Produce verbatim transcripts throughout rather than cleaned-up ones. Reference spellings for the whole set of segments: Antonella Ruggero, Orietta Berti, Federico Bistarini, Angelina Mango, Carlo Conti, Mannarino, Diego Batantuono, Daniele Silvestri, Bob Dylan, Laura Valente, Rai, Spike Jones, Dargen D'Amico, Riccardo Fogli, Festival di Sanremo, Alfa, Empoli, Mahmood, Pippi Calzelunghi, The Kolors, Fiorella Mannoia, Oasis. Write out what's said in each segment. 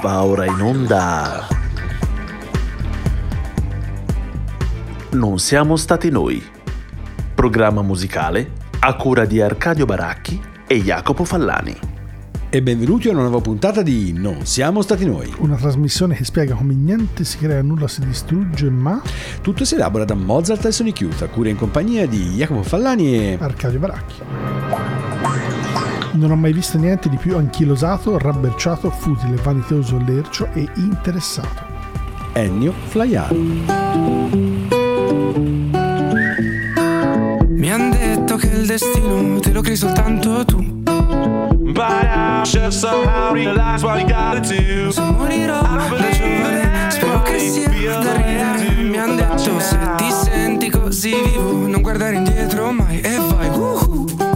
Va ora in onda. Non siamo stati noi. Programma musicale a cura di Arcadio Baracchi e Jacopo Fallani. E benvenuti a una nuova puntata di Non siamo stati noi. Una trasmissione che spiega come niente si crea, nulla si distrugge, ma tutto si elabora da Mozart e Sonic Youth, a cura in compagnia di Jacopo Fallani e Arcadio Baracchi. Non ho mai visto niente di più anchilosato, rabberciato, futile, vanitoso, lercio e interessato. Ennio Flaiano. Mi han detto che il destino te lo crei soltanto tu. Se morirò da giovane, spero che sia da ridere. Mi han detto, se ti senti così vivo, non guardare indietro mai e vai. uh-huh.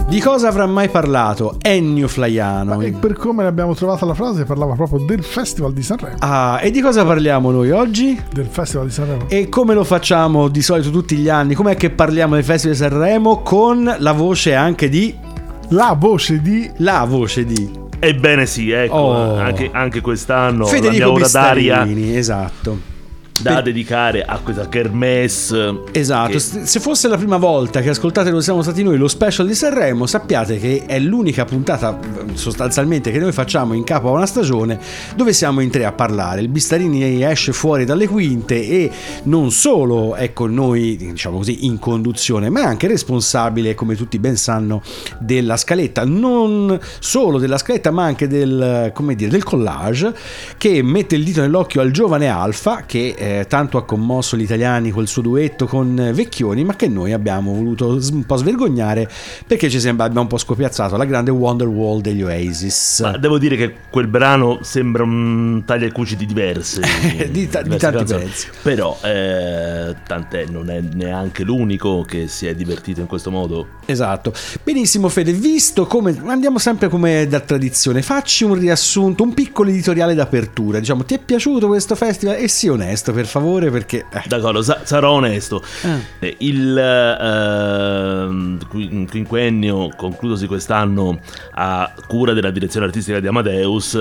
Di cosa avrà mai parlato Ennio Flaiano? E per come l'abbiamo trovata la frase, parlava proprio del Festival di Sanremo. Ah, e di cosa parliamo noi oggi? Del Festival di Sanremo. E come lo facciamo di solito tutti gli anni? Com'è che parliamo del Festival di Sanremo? Con la voce anche di... La voce di... La voce di... Ebbene sì, ecco, oh. anche, anche quest'anno Federico Bistarini, esatto, da Pe- dedicare a questa kermesse. Esatto, che... se fosse la prima volta che ascoltate Non siamo stati noi, lo special di Sanremo, sappiate che è l'unica puntata sostanzialmente che noi facciamo in capo a una stagione dove siamo in tre a parlare. Il Bistarini esce fuori dalle quinte e non solo è con noi, diciamo così, in conduzione, ma è anche responsabile, come tutti ben sanno, della scaletta, non solo della scaletta ma anche del, come dire, del collage che mette il dito nell'occhio al giovane Alfa, che Eh, tanto ha commosso gli italiani col suo duetto con Vecchioni, ma che noi abbiamo voluto un po' svergognare perché ci sembra abbia un po' scopiazzato la grande Wonderwall degli Oasis. Ma devo dire che quel brano sembra un taglia e cuciti diverse di, ta- diverse di tanti canzoni. Pezzi. Però eh, tant'è, non è neanche l'unico che si è divertito in questo modo. Esatto. Benissimo Fede, visto come andiamo sempre come da tradizione, facci un riassunto, un piccolo editoriale d'apertura. Diciamo, ti è piaciuto questo festival? E sii onesto, per favore, perché eh. d'accordo, sa- sarò onesto. ah. Il uh, qu- quinquennio conclusosi quest'anno a cura della direzione artistica di Amadeus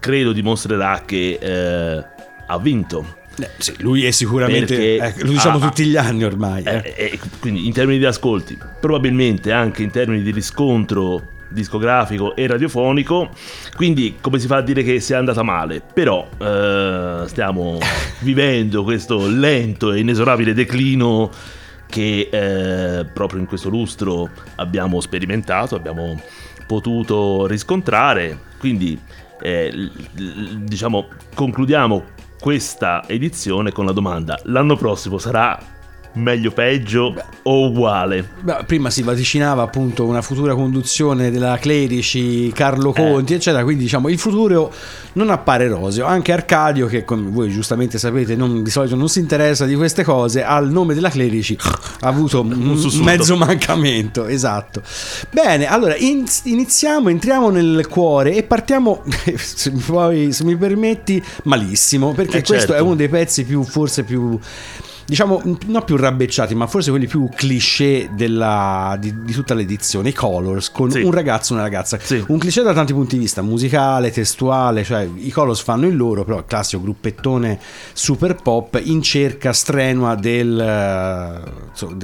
credo dimostrerà che uh, ha vinto. Eh, sì, lui è sicuramente perché, eh, lo diciamo ah, tutti gli anni ormai eh. Eh, eh, quindi in termini di ascolti, probabilmente anche in termini di riscontro discografico e radiofonico, quindi come si fa a dire che sia andata male? Però eh, stiamo vivendo questo lento e inesorabile declino che eh, proprio in questo lustro abbiamo sperimentato, abbiamo potuto riscontrare, quindi eh, diciamo concludiamo questa edizione con la domanda: l'anno prossimo sarà meglio, peggio Beh. o uguale? Beh, prima si vaticinava appunto una futura conduzione della Clerici, Carlo Conti, eh. eccetera. Quindi diciamo il futuro non appare roseo. Anche Arcadio, che come voi giustamente sapete non, di solito non si interessa di queste cose, al nome della Clerici ha avuto un mezzo mancamento. Esatto. Bene, allora in, iniziamo, entriamo nel cuore e partiamo, se, poi, se mi permetti, malissimo, perché eh questo certo. è uno dei pezzi più, forse più... diciamo, non più rabbecciati, ma forse quelli più cliché della, di, di tutta l'edizione, i Kolors, con sì. un ragazzo e una ragazza. Sì. Un cliché da tanti punti di vista, musicale, testuale, cioè i Kolors fanno il loro, però il classico gruppettone super pop in cerca strenua del,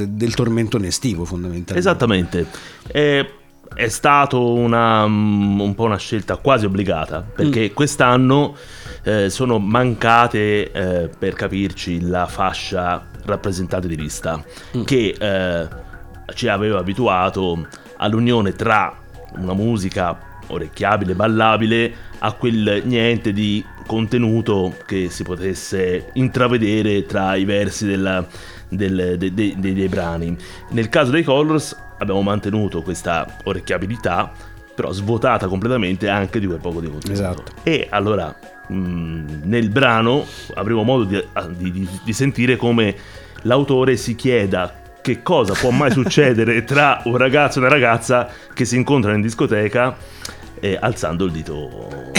del tormentone estivo, fondamentalmente. Esattamente. Eh, è stato una, un po' una scelta quasi obbligata, perché mm. quest'anno... Eh, sono mancate, eh, per capirci, la fascia rappresentante di lista mm. che eh, ci aveva abituato all'unione tra una musica orecchiabile, ballabile, a quel niente di contenuto che si potesse intravedere tra i versi della, del, de, de, de, dei brani. Nel caso dei Kolors abbiamo mantenuto questa orecchiabilità, però svuotata completamente anche di quel poco di contenuto. Esatto. E allora... nel brano avremo modo di, di, di sentire come l'autore si chieda che cosa può mai succedere tra un ragazzo e una ragazza che si incontrano in discoteca, eh, alzando il dito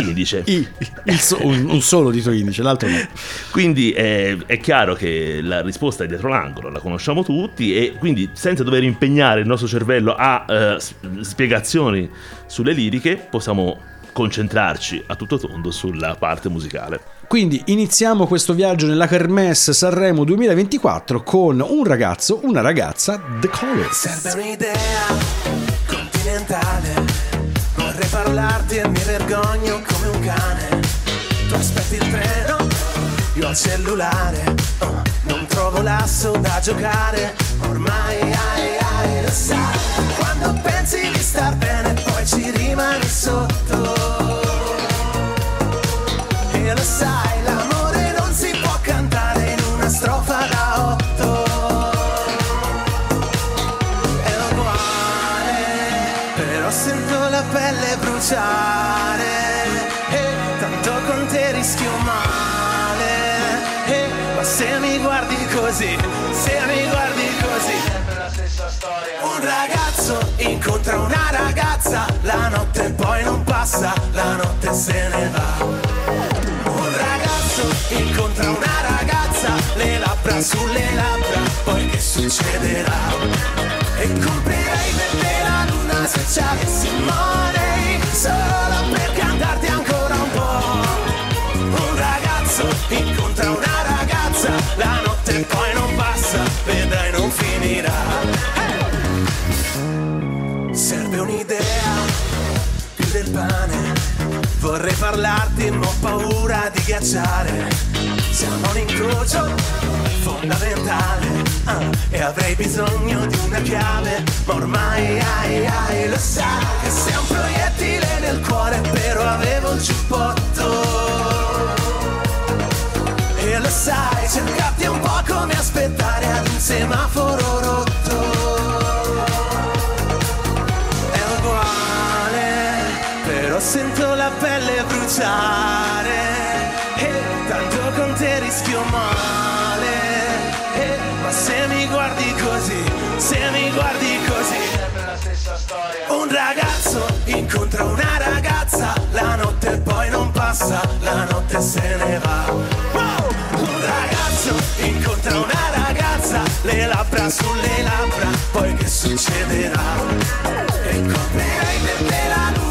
indice. I, il so, un, un solo dito indice, l'altro no. Quindi è, è chiaro che la risposta è dietro l'angolo, la conosciamo tutti, e quindi senza dover impegnare il nostro cervello a eh, spiegazioni sulle liriche possiamo concentrarci a tutto tondo sulla parte musicale. Quindi iniziamo questo viaggio nella Kermesse Sanremo duemilaventiquattro con un ragazzo, una ragazza, The Kolors. Serve un'idea continentale, vorrei parlarti e mi vergogno come un cane. Tu aspetti il treno, io ho il cellulare, oh, non trovo l'asso da giocare, ormai ai ai lo sai. Quando pensi di star bene poi ci rimani sotto, e lo sai, l'amore non si può cantare in una strofa da otto. È uguale, però sento la pelle bruciare, e tanto con te rischio male, e ma se mi guardi così, se mi guardi così. Un ragazzo incontra una ragazza, la notte poi non passa, la notte se ne va. Un ragazzo incontra una ragazza, le labbra sulle labbra, poi che succederà? E comprerei per te la luna se ci avessi money, solo per cantarti ancora un po'. Un ragazzo incontra una ragazza, la notte poi non passa, vedrai non finirà. Serve un'idea più del pane, vorrei parlarti ma ho paura di ghiacciare. Siamo un incrocio fondamentale, ah, e avrei bisogno di una chiave, ma ormai ai ai lo sai che sei un proiettile nel cuore, però avevo il giubbotto. E lo sai, cercarti è un po' come aspettare ad un semaforo rotto. Sento la pelle bruciare, e tanto con te rischio male, e ma se mi guardi così, se mi guardi così. Un ragazzo incontra una ragazza, la notte poi non passa, la notte se ne va. Un ragazzo incontra una ragazza, le labbra sulle labbra, poi che succederà? E comprerei per te la luce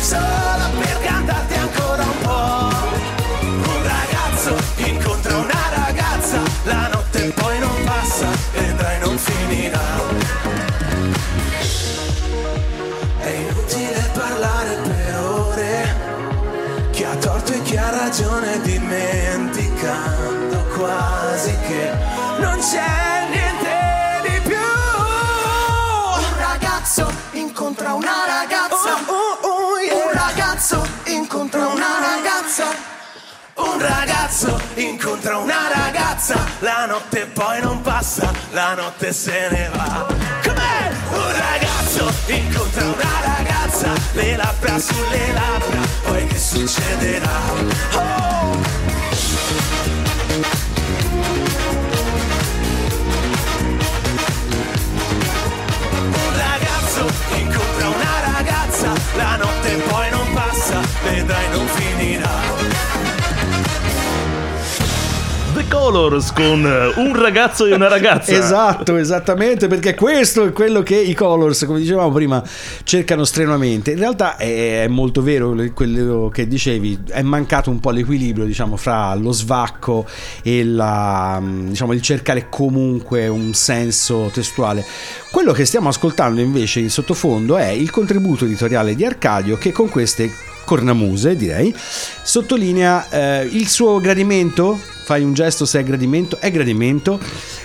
solo per cantarti ancora un po'. Un ragazzo incontra una ragazza, la notte poi non passa, e dai non finirà. È inutile parlare per ore, chi ha torto e chi ha ragione, dimenticando quasi che non c'è niente di più. Un ragazzo incontra una ragazza, oh, oh, oh, yeah. Un ragazzo incontra una ragazza, un ragazzo incontra una ragazza, la notte poi non passa, la notte se ne va. Com'è? Un ragazzo incontra una ragazza, le labbra sulle labbra, poi che succederà? Oh! Incontra una ragazza, la notte poi non passa, vedrai non finirà. The Kolors con un ragazzo e una ragazza. Esatto, esattamente, perché questo è quello che i Kolors, come dicevamo prima, cercano strenuamente. In realtà è molto vero quello che dicevi, è mancato un po' l'equilibrio, diciamo, fra lo svacco e la, diciamo, il cercare comunque un senso testuale. Quello che stiamo ascoltando invece in sottofondo è il contributo editoriale di Arcadio, che con queste cornamuse, direi, sottolinea eh, il suo gradimento. Fai un gesto se è gradimento, è gradimento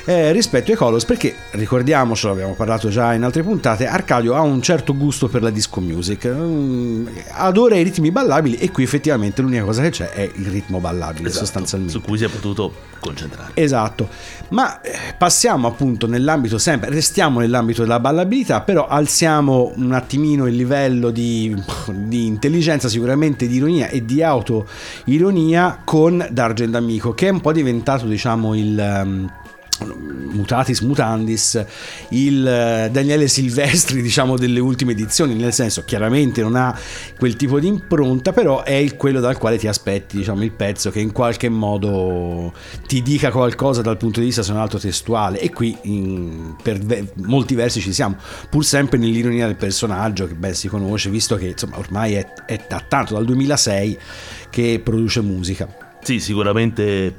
eh, rispetto ai Kolors, perché ricordiamocelo, abbiamo parlato già in altre puntate, Arcadio ha un certo gusto per la disco music, mm, adora i ritmi ballabili, e qui effettivamente l'unica cosa che c'è è il ritmo ballabile, esatto, sostanzialmente, su cui si è potuto concentrare. Esatto, ma passiamo appunto nell'ambito, sempre restiamo nell'ambito della ballabilità, però alziamo un attimino il livello di, di intelligenza, sicuramente di ironia e di autoironia, con Dargen D'Amico, che è un po' diventato, diciamo, il um, mutatis mutandis, il Daniele Silvestri, diciamo, delle ultime edizioni, nel senso chiaramente non ha quel tipo di impronta, però è il, quello dal quale ti aspetti, diciamo, il pezzo che in qualche modo ti dica qualcosa dal punto di vista, se non altro testuale, e qui in, per ve- molti versi ci siamo, pur sempre nell'ironia del personaggio che ben si conosce, visto che insomma ormai è, è tanto dal duemilasei che produce musica. Sì, sicuramente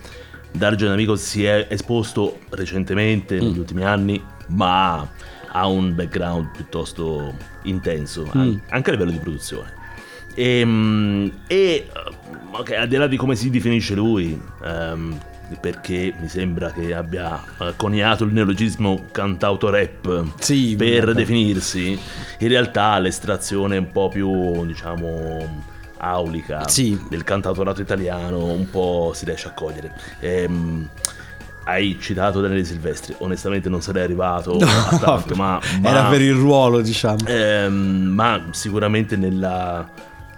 Dargen D'Amico si è esposto recentemente, mm. negli ultimi anni, ma ha un background piuttosto intenso, mm. anche a livello di produzione. E, e okay, al di là di come si definisce lui, um, perché mi sembra che abbia coniato il neologismo cantautorap, sì, per definirsi, in realtà l'estrazione un po' più, diciamo, aulica, sì, del cantautorato italiano un po' si riesce a cogliere. ehm, Hai citato Daniele Silvestri, onestamente non sarei arrivato, no, a tanto, ma, ma era per il ruolo, diciamo. ehm, Ma sicuramente nella,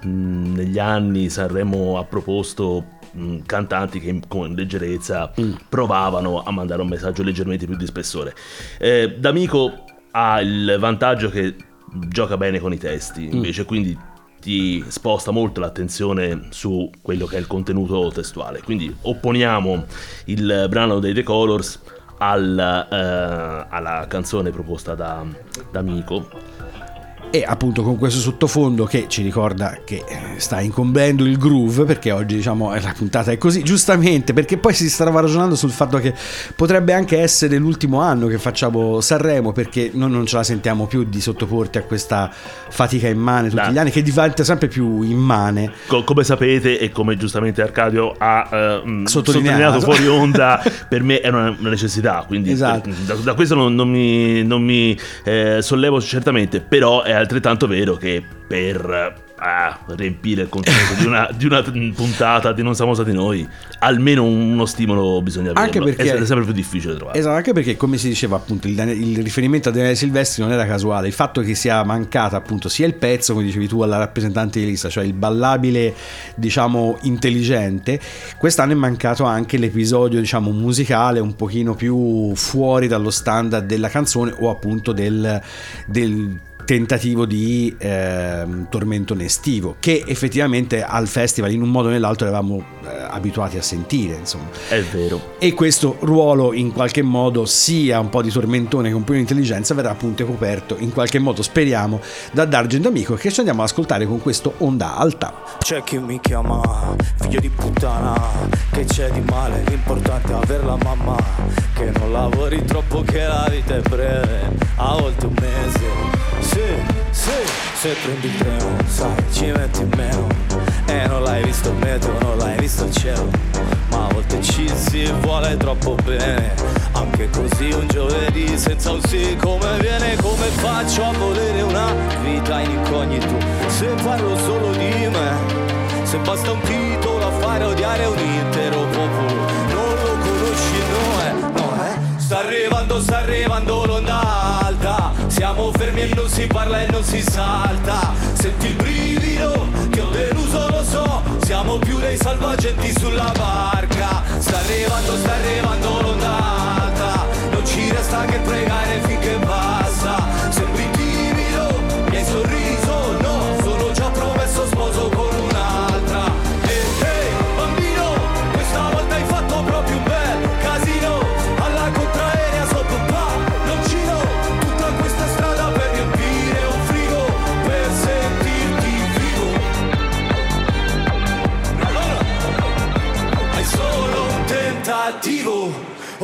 mh, negli anni Sanremo ha proposto mh, cantanti che con leggerezza mm. provavano a mandare un messaggio leggermente più di spessore. eh, D'Amico ha il vantaggio che gioca bene con i testi, invece, mm. quindi ti sposta molto l'attenzione su quello che è il contenuto testuale. Quindi opponiamo il brano dei The Kolors al, eh, alla canzone proposta da D'Amico, e appunto con questo sottofondo che ci ricorda che sta incombendo il groove, perché oggi, diciamo, la puntata è così, giustamente, perché poi si stava ragionando sul fatto che potrebbe anche essere l'ultimo anno che facciamo Sanremo, perché noi non ce la sentiamo più di sottoporti a questa fatica immane tutti da. gli anni, che diventa sempre più immane. Co- come sapete e come giustamente Arcadio ha eh, sottolineato. sottolineato fuori onda, per me era una, una necessità, quindi esatto. per, da, da questo non, non mi, non mi eh, sollevo certamente, però è altrettanto vero che per ah, riempire il contenuto di, una, di una puntata di Non siamo stati noi, almeno uno stimolo bisogna avere, anche perché è sempre più difficile trovare. Esatto, anche perché, come si diceva appunto, il, il riferimento a Daniele Silvestri non era casuale. Il fatto che sia mancata appunto sia il pezzo, come dicevi tu, alla rappresentante di lista, cioè il ballabile, diciamo, intelligente, quest'anno è mancato anche l'episodio, diciamo, musicale un pochino più fuori dallo standard della canzone, o appunto del, del tentativo di eh, tormento estivo, che effettivamente al festival in un modo o nell'altro eravamo eh, abituati a sentire, insomma. È vero. E questo ruolo in qualche modo, sia un po' di tormentone con più intelligenza, verrà appunto coperto in qualche modo, speriamo, da Dargen D'Amico, che ci andiamo ad ascoltare con questo Onda Alta. C'è chi mi chiama figlio di puttana, che c'è di male, l'importante è aver la mamma, che non lavori troppo, che la vita è breve, a volte un mese. Sì, sì, se prendi il treno, sai, ci metti meno, e non l'hai visto il meteo, non l'hai visto il cielo, ma a volte ci si vuole troppo bene, anche così un giovedì senza un sì come viene. Come faccio a volere una vita in incognito, se parlo solo di me, se basta un titolo a fare odiare un intero popolo, non lo conosci, no, eh, no, eh. Sta arrivando, sta arrivando l'onda alta, siamo fermi e non si parla e non si salta. Senti il brivido, che ho deluso lo so, siamo più dei salvagenti sulla barca. Sta arrivando, sta arrivando l'onda alta, non ci resta che pregare finché passa. Sembri timido, mi hai sorriso, no, sono già promesso sposo con un'altra. E hey, hey, bambino, questa volta hai fatto proprio un bel casino, alla contraerea sotto un palloncino.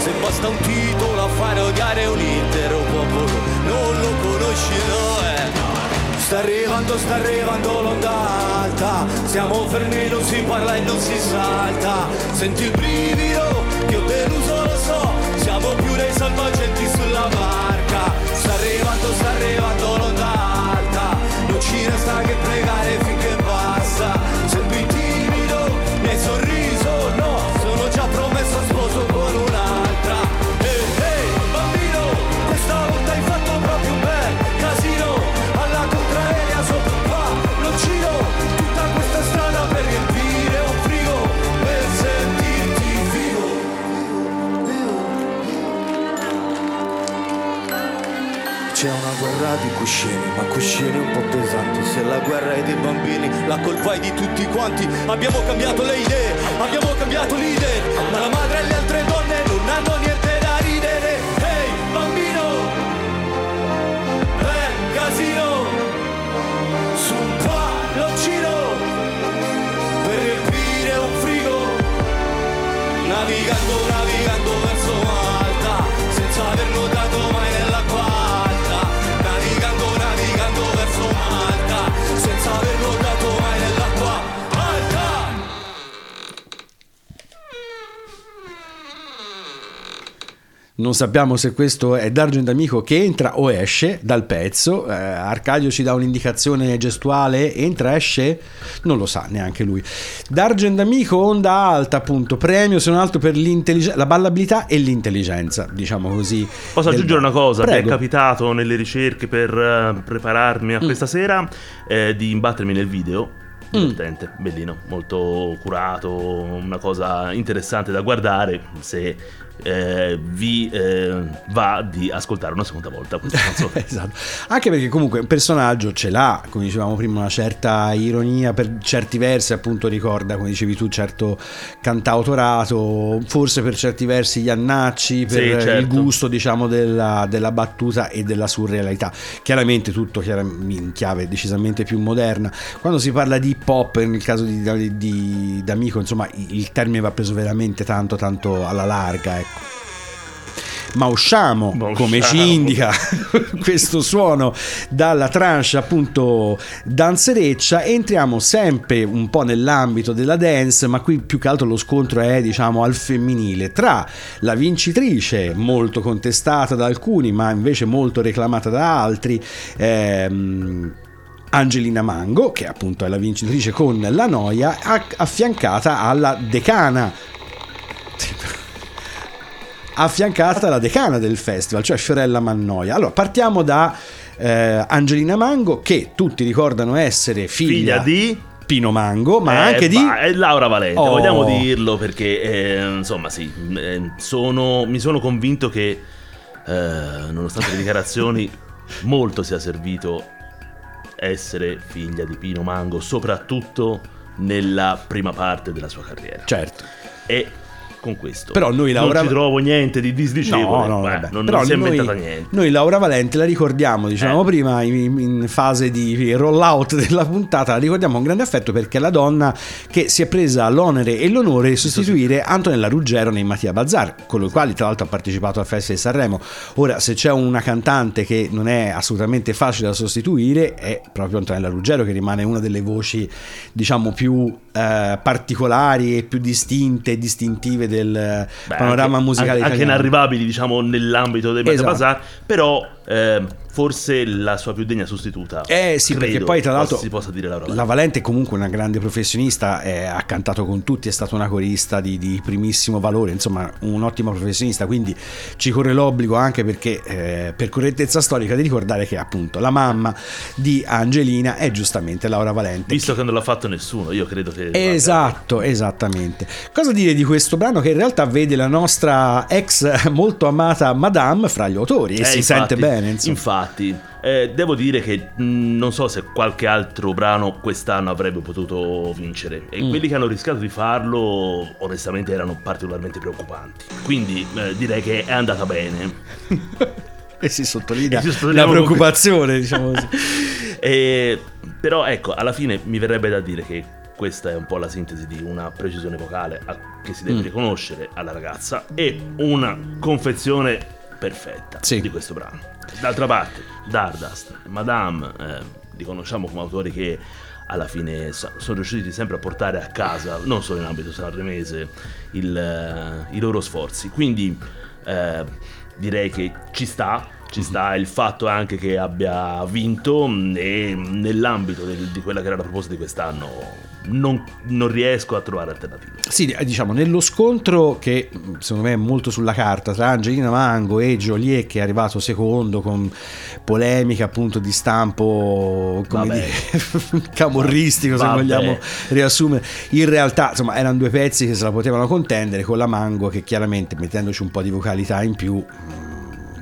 se basta un titolo a fare odiare un intero popolo, non lo conosci, no, eh. Sta arrivando, sta arrivando l'onda alta, siamo fermi, non si parla e non si salta. Senti il brivido, che ho deluso lo so, siamo C'è una guerra di cuscini, ma cuscini un po' pesanti. Se la guerra è dei bambini, la colpa è di tutti quanti. Abbiamo cambiato le idee, abbiamo cambiato l'idea, ma la madre e le altre donne non hanno niente da ridere. Ehi, hey, bambino, è casino su un palloncino per riempire un frigo, navigando, navigando verso Malta, senza aver notato mai nell'acqua. Senza aver notato mai nell'acqua alta. Non sappiamo se questo è Dargen D'Amico che entra o esce dal pezzo. eh, Arcadio ci dà un'indicazione gestuale, entra, esce, non lo sa neanche lui. Dargen D'Amico, onda alta, appunto, premio se non altro per l'intelligenza, la ballabilità e l'intelligenza, diciamo così. Posso del... aggiungere una cosa? Mi è capitato nelle ricerche per uh, prepararmi a mm. questa sera eh, di imbattermi nel video. Divertente, mm. bellino, molto curato, una cosa interessante da guardare se eh, vi eh, va di ascoltare una seconda volta questa canzone. Esatto, anche perché comunque un personaggio ce l'ha, come dicevamo prima, una certa ironia per certi versi, appunto ricorda, come dicevi tu, certo cantautorato, forse per certi versi gli annacci, per sì, certo. il gusto, diciamo, della, della battuta e della surrealità. Chiaramente tutto in chiave decisamente più moderna. Quando si parla di pop, nel caso di, di, di D'Amico, insomma, il termine va preso veramente tanto tanto alla larga, ecco. Ma usciamo, ma usciamo, come ci indica questo suono, dalla trance, appunto, danzereccia, e entriamo sempre un po' nell'ambito della dance, ma qui più che altro lo scontro è, diciamo, al femminile, tra la vincitrice, molto contestata da alcuni ma invece molto reclamata da altri, ehm, Angelina Mango, che appunto è la vincitrice con La Noia, affiancata alla decana affiancata alla decana del festival, cioè Fiorella Mannoia. Allora, partiamo da eh, Angelina Mango, che tutti ricordano essere figlia, figlia di Pino Mango, ma eh, anche di Laura Valente. Oh. Vogliamo dirlo perché eh, insomma sì, sono, mi sono convinto che eh, nonostante le dichiarazioni molto sia servito essere figlia di Pino Mango, soprattutto nella prima parte della sua carriera. Certo. E con questo però noi Laura... non ci trovo niente di disdicevole, no, no, eh, non, non si è inventata niente. Noi Laura Valente la ricordiamo, diciamo eh. prima in, in fase di roll out della puntata, la ricordiamo con grande affetto perché è la donna che si è presa l'onere e l'onore di sostituire Antonella Ruggero nei Matia Bazar, con i quali tra l'altro ha partecipato al Festival di Sanremo. Ora, se c'è una cantante che non è assolutamente facile da sostituire è proprio Antonella Ruggero, che rimane una delle voci, diciamo, più eh, particolari e più distinte e distintive del Beh, panorama anche, musicale anche italiano. Inarrivabili, diciamo, nell'ambito dei Matia Bazar, però eh, forse la sua più degna sostituta. Eh sì, credo, perché poi tra l'altro si possa dire la, la Valente è comunque una grande professionista, eh, ha cantato con tutti, è stata una corista di, di primissimo valore, insomma un'ottima professionista, quindi ci corre l'obbligo, anche perché eh, per correttezza storica, di ricordare che appunto la mamma di Angelina è giustamente Laura Valente, visto che, che non l'ha fatto nessuno. Io credo che esatto, esattamente. Cosa dire di questo brano, che in realtà vede la nostra ex molto amata Madame fra gli autori, e eh, si infatti, sente bene, insomma. Infatti eh, devo dire che mh, non so se qualche altro brano quest'anno avrebbe potuto vincere, e mm. quelli che hanno rischiato di farlo onestamente erano particolarmente preoccupanti, quindi eh, direi che è andata bene. E si sottolinea e si la preoccupazione, diciamo così. E, però ecco, alla fine mi verrebbe da dire che questa è un po' la sintesi di una precisione vocale a, che si deve mm. riconoscere alla ragazza, e una confezione perfetta sì. di questo brano. D'altra parte Dardust, Madame eh, li conosciamo come autori che alla fine sono riusciti sempre a portare a casa, non solo in ambito sanremese, il, eh, i loro sforzi, quindi eh, direi che ci sta Ci sta il fatto anche che abbia vinto, e nell'ambito del, di quella che era la proposta di quest'anno non, non riesco a trovare alternative. Sì, diciamo, nello scontro che secondo me è molto sulla carta tra Angelina Mango e Geolier, che è arrivato secondo con polemiche appunto di stampo, come dire, camorristico, se vogliamo riassumere, in realtà insomma erano due pezzi che se la potevano contendere, con la Mango che chiaramente, mettendoci un po' di vocalità in più,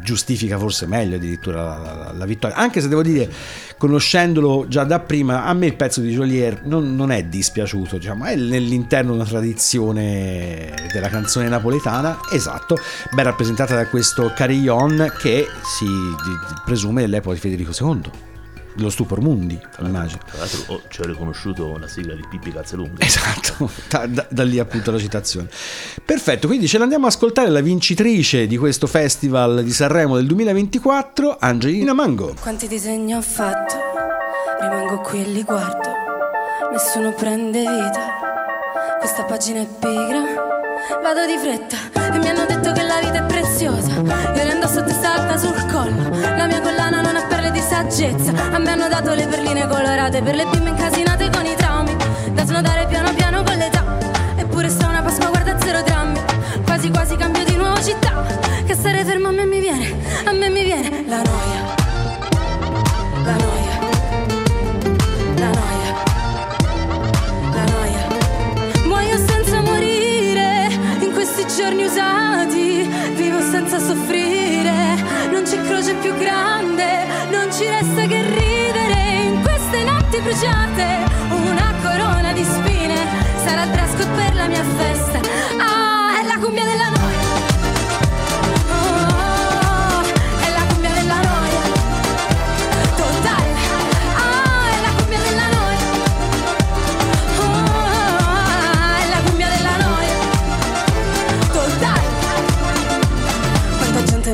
giustifica forse meglio addirittura la, la, la vittoria, anche se devo dire, conoscendolo già da prima, a me il pezzo di Geolier non, non è dispiaciuto, diciamo, è nell'interno di una tradizione della canzone napoletana, esatto, ben rappresentata da questo carillon che si presume dell'epoca di Federico secondo, lo Stupor Mundi, immagino. Tra l'altro, oh, ci ho riconosciuto la sigla di Pippi Calzelunghi. Esatto, da, da, da lì appunto la citazione. Perfetto, quindi ce l'andiamo a ascoltare la vincitrice di questo Festival di Sanremo del duemilaventiquattro, Angelina Mango. Quanti disegni ho fatto, rimango qui e li guardo, nessuno prende vita, questa pagina è pigra. Vado di fretta e mi hanno detto che la vita è preziosa, io rendo sotto e salta sul collo, la mia collana non è perle di saggezza, a me hanno dato le perline colorate per le bimbe incasinate con i traumi, da snodare piano piano con l'età, eppure sto una pasqua guarda zero drammi, quasi quasi cambio di nuovo città, che stare fermo a me mi viene, a me mi viene la noia, la noia, la noia, la noia, muoio senza morire questi giorni usati, vivo senza soffrire, non c'è croce più grande, non ci resta che ridere, in queste notti bruciate, una corona di spine, sarà il trasco per la mia festa, ah, è la cumbia della noia.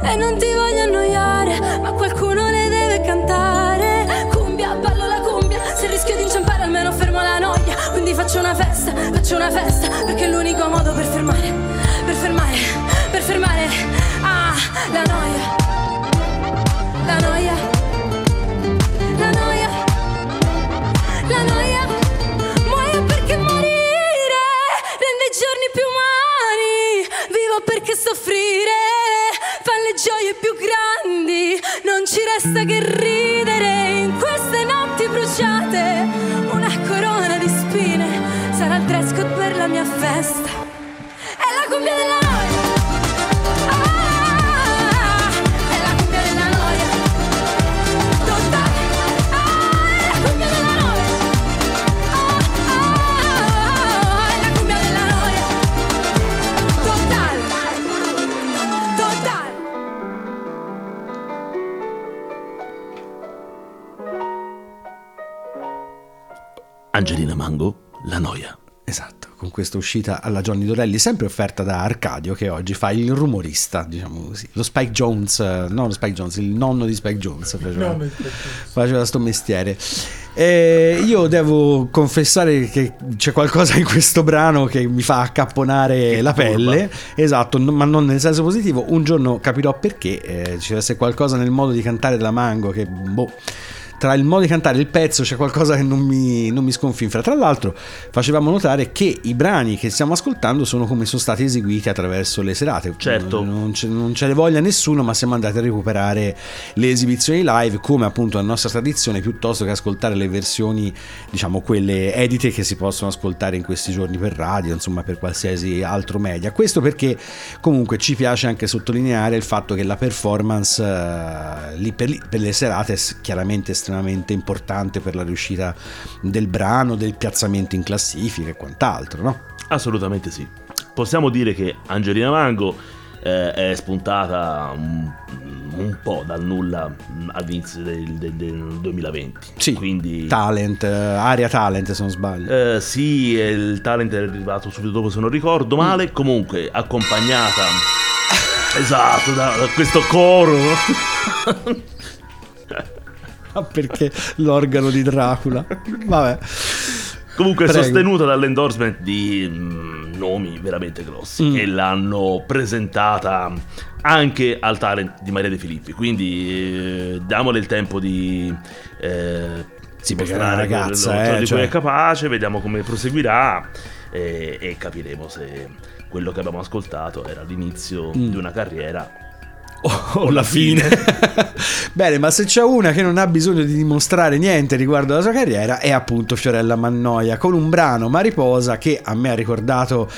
e non ti voglio annoiare, ma qualcuno le deve cantare. Ballo la cumbia, se rischio di inciampare almeno fermo la noia, quindi faccio una festa, faccio una festa, perché è l'unico modo per fermare, per fermare, per fermare, ah, la noia, la noia, la noia, la noia, muoio perché morire rende i giorni più umani, vivo perché soffrire fa le gioie più grandi, non ci resta che ridere, in queste notti bruciate, una corona di spine, sarà il dress code per la mia festa, è la cumbia della noia. Angelina Mango, la noia. Esatto, con questa uscita alla Johnny Dorelli, sempre offerta da Arcadio, che oggi fa il rumorista, diciamo così, lo Spike Jones, no, lo Spike Jones, il nonno di Spike Jones faceva, no, faceva sto mestiere. E io devo confessare che c'è qualcosa in questo brano che mi fa accapponare che la curva. Pelle, esatto, ma non nel senso positivo. Un giorno capirò perché, eh, ci deve essere qualcosa nel modo di cantare della Mango che, boh, tra il modo di cantare e il pezzo c'è qualcosa che non mi, non mi sconfinfra. Tra l'altro facevamo notare che i brani che stiamo ascoltando sono come sono stati eseguiti attraverso le serate. Certo. Non, non ce ne voglia nessuno, ma siamo andati a recuperare le esibizioni live, come appunto la nostra tradizione, piuttosto che ascoltare le versioni, diciamo quelle edite, che si possono ascoltare in questi giorni per radio, insomma per qualsiasi altro media. Questo perché comunque ci piace anche sottolineare il fatto che la performance eh, lì per, lì, per le serate è chiaramente estremamente importante per la riuscita del brano, del piazzamento in classifica e quant'altro, no? Assolutamente sì. Possiamo dire che Angelina Mango eh, è spuntata un, un po' dal nulla all'inizio del, del, del duemilaventi. Sì, quindi talent, area talent se non sbaglio. Eh, sì, il talent è arrivato subito dopo se non ricordo male, comunque accompagnata esatto da, da questo coro. Ah, perché l'organo di Dracula. Vabbè. Comunque Prego. sostenuta dall'endorsement di mh, nomi veramente grossi mm. che l'hanno presentata anche al talent di Maria De Filippi. Quindi eh, diamole il tempo di eh, sì, perché è una ragazza quello, eh, quello di cioè... cui è capace. Vediamo come proseguirà eh, e capiremo se quello che abbiamo ascoltato era l'inizio mm. di una carriera o oh, la fine, fine. Bene, ma se c'è una che non ha bisogno di dimostrare niente riguardo alla sua carriera è appunto Fiorella Mannoia, con un brano Mariposa che a me ha ricordato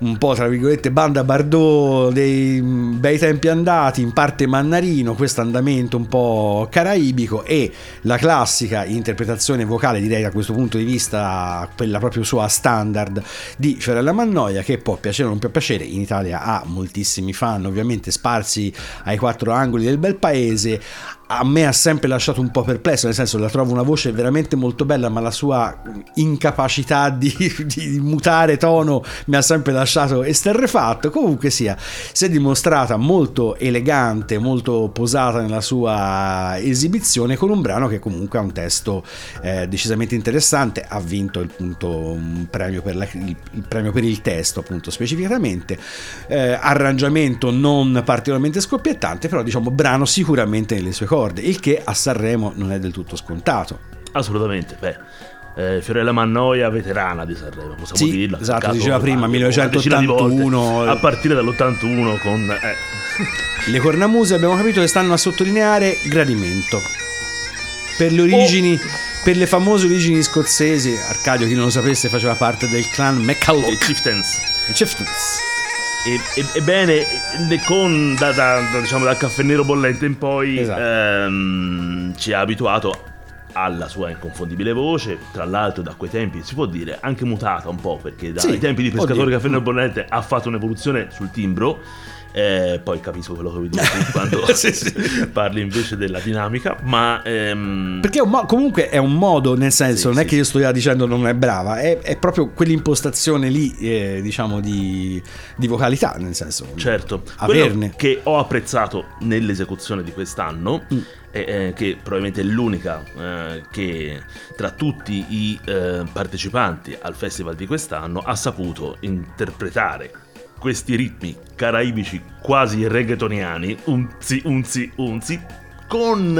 un po' tra virgolette Banda Bardot dei bei tempi andati, in parte Mannarino, questo andamento un po' caraibico e la classica interpretazione vocale, direi da questo punto di vista quella proprio sua standard di Fiorella Mannoia, che può piacere o non può piacere, in Italia ha moltissimi fan ovviamente sparsi ai quattro angoli del bel paese. A me ha sempre lasciato un po' perplesso, nel senso la trovo una voce veramente molto bella, ma la sua incapacità di, di mutare tono mi ha sempre lasciato esterrefatto. Comunque sia, si è dimostrata molto elegante, molto posata nella sua esibizione, con un brano che comunque ha un testo eh, decisamente interessante. Ha vinto il, punto, un premio per la, il, il premio per il testo appunto specificatamente, eh, arrangiamento non particolarmente scoppiettante, però diciamo brano sicuramente nelle sue corde, il che a Sanremo non è del tutto scontato. Assolutamente, beh, eh, Fiorella Mannoia veterana di Sanremo, possiamo sì, dirlo. Esatto, diceva prima, millenovecentottantuno. A partire dall'ottantuno con... Eh. Le cornamuse abbiamo capito che stanno a sottolineare gradimento. Per le origini, oh. per le famose origini scozzesi, Arcadio, chi non lo sapesse, faceva parte del clan MacCulloch. I Chieftains. I Chieftains. Ebbene, con da, da, da, diciamo, dal Caffè Nero bollente in poi esatto. ehm, ci ha abituato alla sua inconfondibile voce, tra l'altro da quei tempi si può dire anche mutata un po', perché dai sì, tempi di Pescatore Caffè Nero bollente ha fatto un'evoluzione sul timbro, eh, poi capisco quello che vi dico quando sì, sì. parli invece della dinamica, ma ehm... perché è un mo- comunque è un modo, nel senso sì, non sì, è che io sto dicendo non è brava, è, è proprio quell'impostazione lì eh, diciamo di, di vocalità, nel senso certo averne. Quello che ho apprezzato nell'esecuzione di quest'anno mm. è, è che probabilmente è l'unica eh, che tra tutti i eh, partecipanti al festival di quest'anno ha saputo interpretare questi ritmi caraibici quasi reggaetoniani, unzi, unzi, unzi, con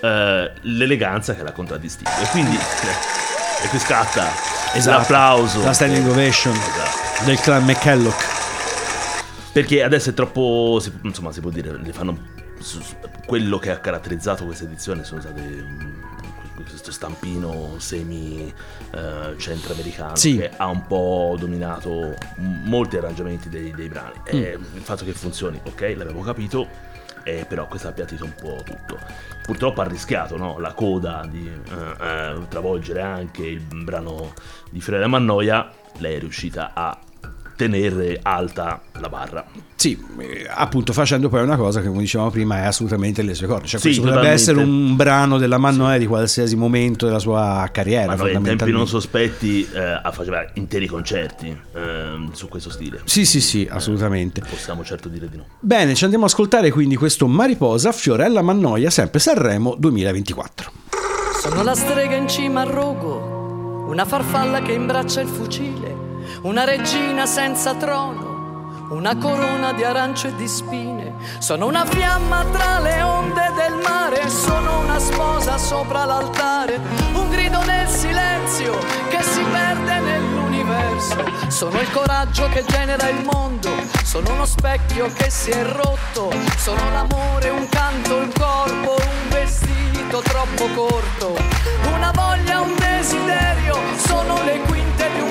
eh, l'eleganza che la contraddistingue. E quindi, eh, e qui scatta esatto. l'applauso. La standing ovation esatto. del clan MacCulloch. Perché adesso è troppo, si, insomma si può dire, le fanno su, su, quello che ha caratterizzato questa edizione sono state... questo stampino semi uh, centroamericano sì. che ha un po' dominato molti arrangiamenti dei, dei brani mm. e il fatto che funzioni, ok, l'abbiamo capito, eh, però questo ha appiattito un po' tutto. Purtroppo ha rischiato, no? La coda di uh, uh, travolgere anche il brano di Fiorella Mannoia. Lei è riuscita a tenere alta la barra. Sì, appunto facendo poi una cosa che come dicevamo prima è assolutamente le sue corde. Cioè sì, questo potrebbe essere un brano della Mannoia sì. di qualsiasi momento della sua carriera. Ma in tempi non sospetti eh, faceva interi concerti eh, su questo stile. Sì, sì, sì, eh, assolutamente. Possiamo certo dire di no. Bene, ci andiamo a ascoltare quindi questo Mariposa, Fiorella Mannoia, sempre Sanremo duemilaventiquattro. Sono la strega in cima al rogo, una farfalla che imbraccia il fucile, una regina senza trono, una corona di arancio e di spine. Sono una fiamma tra le onde del mare, sono una sposa sopra l'altare, un grido nel silenzio che si perde nell'universo. Sono il coraggio che genera il mondo, sono uno specchio che si è rotto, sono l'amore, un canto, un corpo, un vestito troppo corto, una voglia, un desiderio, sono le quinte di un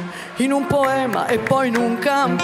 in un poema e poi in un canto.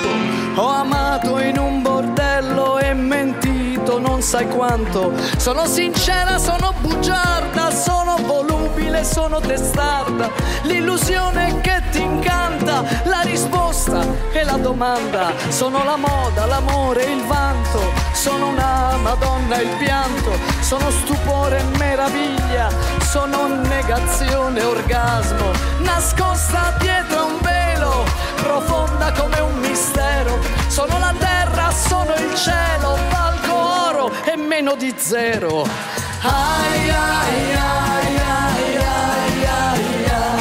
Ho amato in un bordello e mentito non sai quanto. Sono sincera, sono bugiarda, sono volubile, sono testarda. L'illusione che ti incanta, la risposta e la domanda. Sono la moda, l'amore, il vanto. Sono una Madonna, il pianto. Sono stupore e meraviglia. Sono negazione, orgasmo. Nascosta dietro un velo, profonda come un mistero. Sono la terra, sono il cielo, palco oro e meno di zero. Ai, ai, ai, ai, ai, ai, ai, ai.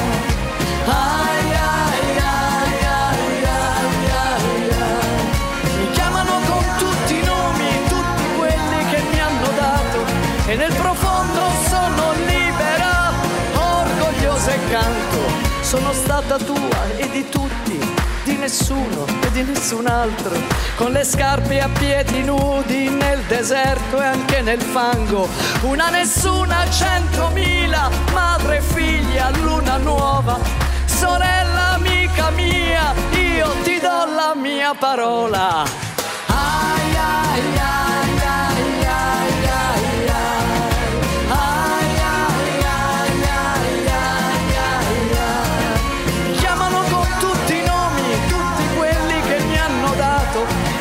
E nel profondo sono libera, orgogliosa e canto. Sono stata tua e di tutti, di nessuno e di nessun altro. Con le scarpe a piedi nudi nel deserto e anche nel fango. Una nessuna, centomila, madre e figlia, luna nuova. Sorella amica mia, io ti do la mia parola. Ai, ai, ai, ai, ai, ai.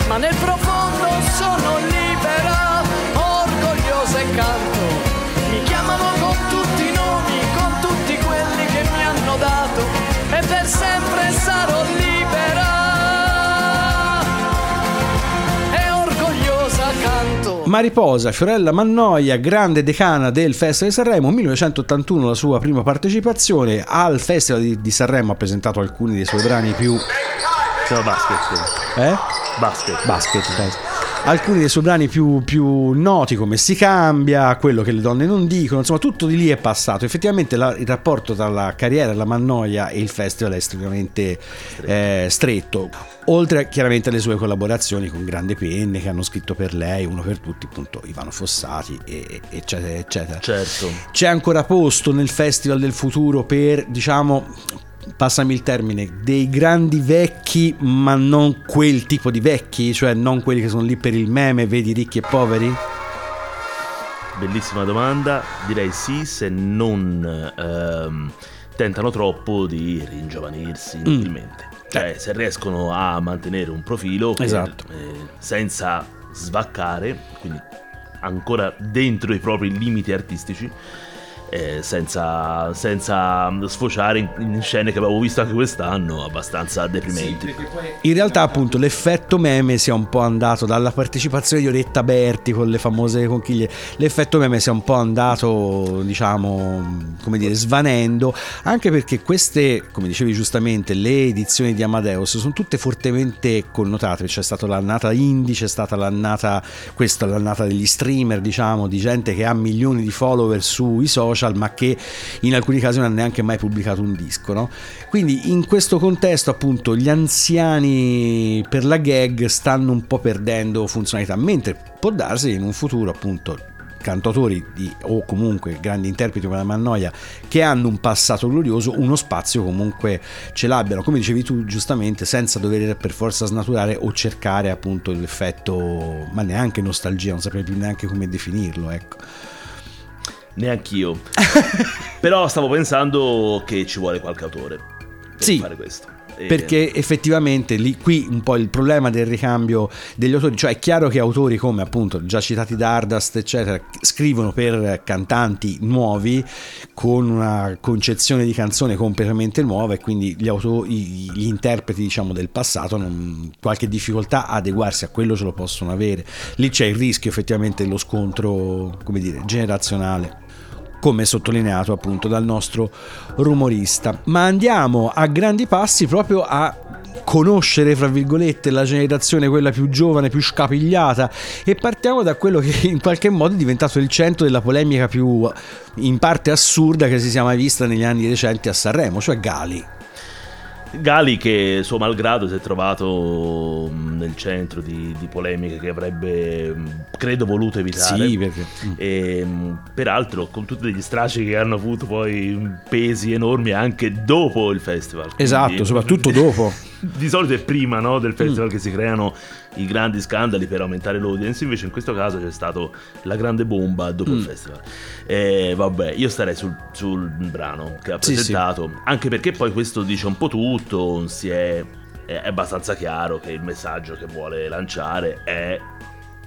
Ma nel profondo sono libera, orgogliosa e canto. Mi chiamano con tutti i nomi, con tutti quelli che mi hanno dato. E per sempre sarò libera e orgogliosa canto. Ma riposa Fiorella Mannoia, grande decana del Festival di Sanremo, millenovecentottantuno la sua prima partecipazione. Al Festival di, di Sanremo ha presentato alcuni dei suoi brani più... Ciao basket. Eh? Basket. Basket, basket. Alcuni dei suoi brani più, più noti, come Si cambia, Quello che le donne non dicono, insomma tutto di lì è passato. Effettivamente la, il rapporto tra la carriera della Mannoia e il festival è estremamente stretto. Eh, stretto, oltre chiaramente alle sue collaborazioni con grandi penne che hanno scritto per lei, uno per tutti, appunto Ivano Fossati, e, eccetera eccetera. Certo. C'è ancora posto nel Festival del Futuro per, diciamo, passami il termine, dei grandi vecchi, ma non quel tipo di vecchi, cioè non quelli che sono lì per il meme, vedi ricchi e poveri? Bellissima domanda, direi sì, se non ehm, tentano troppo di ringiovanirsi inutilmente. Mm. Cioè eh. se riescono a mantenere un profilo per, esatto. eh, senza svaccare, quindi ancora dentro i propri limiti artistici. Eh, senza, senza sfociare in, in scene che avevo visto anche quest'anno abbastanza deprimenti. In realtà appunto l'effetto meme si è un po' andato dalla partecipazione di Orietta Berti con le famose conchiglie, l'effetto meme si è un po' andato, diciamo, come dire, svanendo, anche perché queste, come dicevi giustamente, le edizioni di Amadeus sono tutte fortemente connotate. C'è stata l'annata indie, c'è stata l'annata questa, l'annata degli streamer, diciamo, di gente che ha milioni di follower sui social, ma che in alcuni casi non ha neanche mai pubblicato un disco, no? Quindi in questo contesto appunto gli anziani per la gag stanno un po' perdendo funzionalità, mentre può darsi in un futuro appunto cantautori di, o comunque grandi interpreti come la Mannoia che hanno un passato glorioso uno spazio comunque ce l'abbiano, come dicevi tu giustamente, senza dover per forza snaturare o cercare appunto l'effetto, ma neanche nostalgia, non saprei più neanche come definirlo, ecco. Neanch'io. Però stavo pensando che ci vuole qualche autore per sì, fare questo. E... perché effettivamente lì, qui un po' il problema del ricambio degli autori, cioè è chiaro che autori come appunto già citati Dardust eccetera scrivono per cantanti nuovi con una concezione di canzone completamente nuova, e quindi gli, autori, gli interpreti diciamo del passato non, qualche difficoltà a adeguarsi a quello ce lo possono avere. Lì c'è il rischio effettivamente dello scontro, come dire, generazionale, come sottolineato appunto dal nostro rumorista. Ma andiamo a grandi passi proprio a conoscere, fra virgolette, la generazione quella più giovane, più scapigliata, e partiamo da quello che in qualche modo è diventato il centro della polemica più in parte assurda che si sia mai vista negli anni recenti a Sanremo, cioè Ghali. Ghali che suo malgrado si è trovato nel centro di, di polemiche che avrebbe, credo, voluto evitare. Sì, perché e, peraltro con tutti degli strascichi che hanno avuto poi pesi enormi anche dopo il festival. Esatto, quindi, soprattutto dopo. Di solito è prima, no, del festival mm. che si creano i grandi scandali per aumentare l'audience, invece in questo caso c'è stato la grande bomba dopo mm. il festival. E vabbè, io starei sul, sul brano che ha presentato, sì, sì. anche perché poi questo dice un po' tutto, si è, è abbastanza chiaro che il messaggio che vuole lanciare è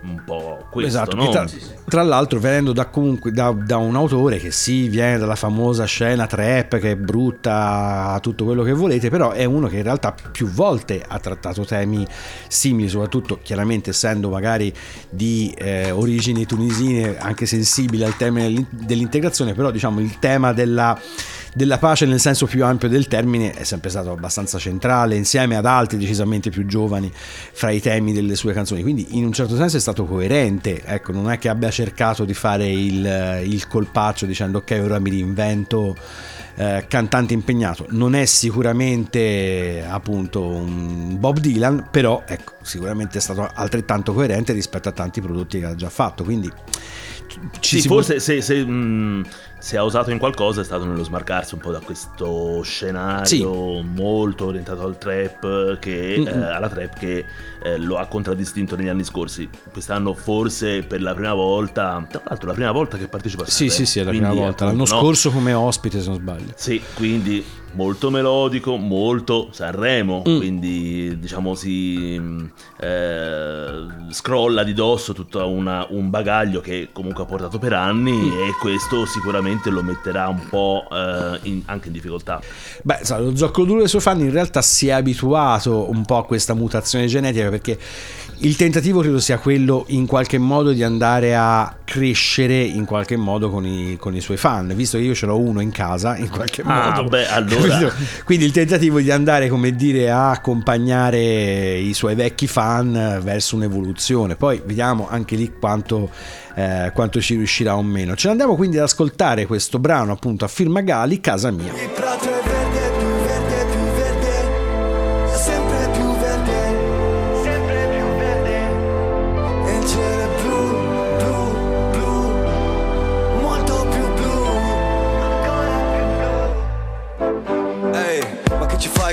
un po' questo, esatto, no? tra, tra l'altro venendo da, comunque, da, da un autore che sì, viene dalla famosa scena trap che è brutta, tutto quello che volete, però è uno che in realtà più volte ha trattato temi simili, soprattutto chiaramente essendo magari di eh, origini tunisine, anche sensibile al tema dell'integrazione, però diciamo il tema della della pace nel senso più ampio del termine è sempre stato abbastanza centrale, insieme ad altri decisamente più giovani fra i temi delle sue canzoni, quindi in un certo senso è stato coerente, ecco, non è che abbia cercato di fare il, il colpaccio dicendo ok ora mi reinvento eh, cantante impegnato, non è sicuramente appunto un Bob Dylan, però ecco sicuramente è stato altrettanto coerente rispetto a tanti prodotti che ha già fatto, quindi ci sì, si forse può... se, se mh... se ha usato in qualcosa è stato nello smarcarsi un po' da questo scenario sì. molto orientato al trap che, eh, alla trap che eh, lo ha contraddistinto negli anni scorsi. Quest'anno forse per la prima volta, tra l'altro la prima volta che partecipa a Sanremo. Sì, sì, sì, è la prima volta, l'anno scorso come ospite se non sbaglio. Sì, quindi molto melodico, molto Sanremo, mm. quindi diciamo si eh, scrolla di dosso tutto una, un bagaglio che comunque ha portato per anni mm. e questo sicuramente lo metterà un po' eh, in, anche in difficoltà. Beh, sa, lo Zocco duro dei suoi fan in realtà si è abituato un po' a questa mutazione genetica, perché il tentativo credo sia quello in qualche modo di andare a crescere in qualche modo con i, con i suoi fan, visto che io ce l'ho uno in casa in qualche ah, modo beh, allora. Quindi il tentativo di andare, come dire, a accompagnare i suoi vecchi fan verso un'evoluzione, poi vediamo anche lì quanto, eh, quanto ci riuscirà o meno. Ce ne andiamo quindi ad ascoltare questo brano appunto a firma Ghali, Casa mia. Il prato è verde, più verde, più verde, sempre più verde. Ci fai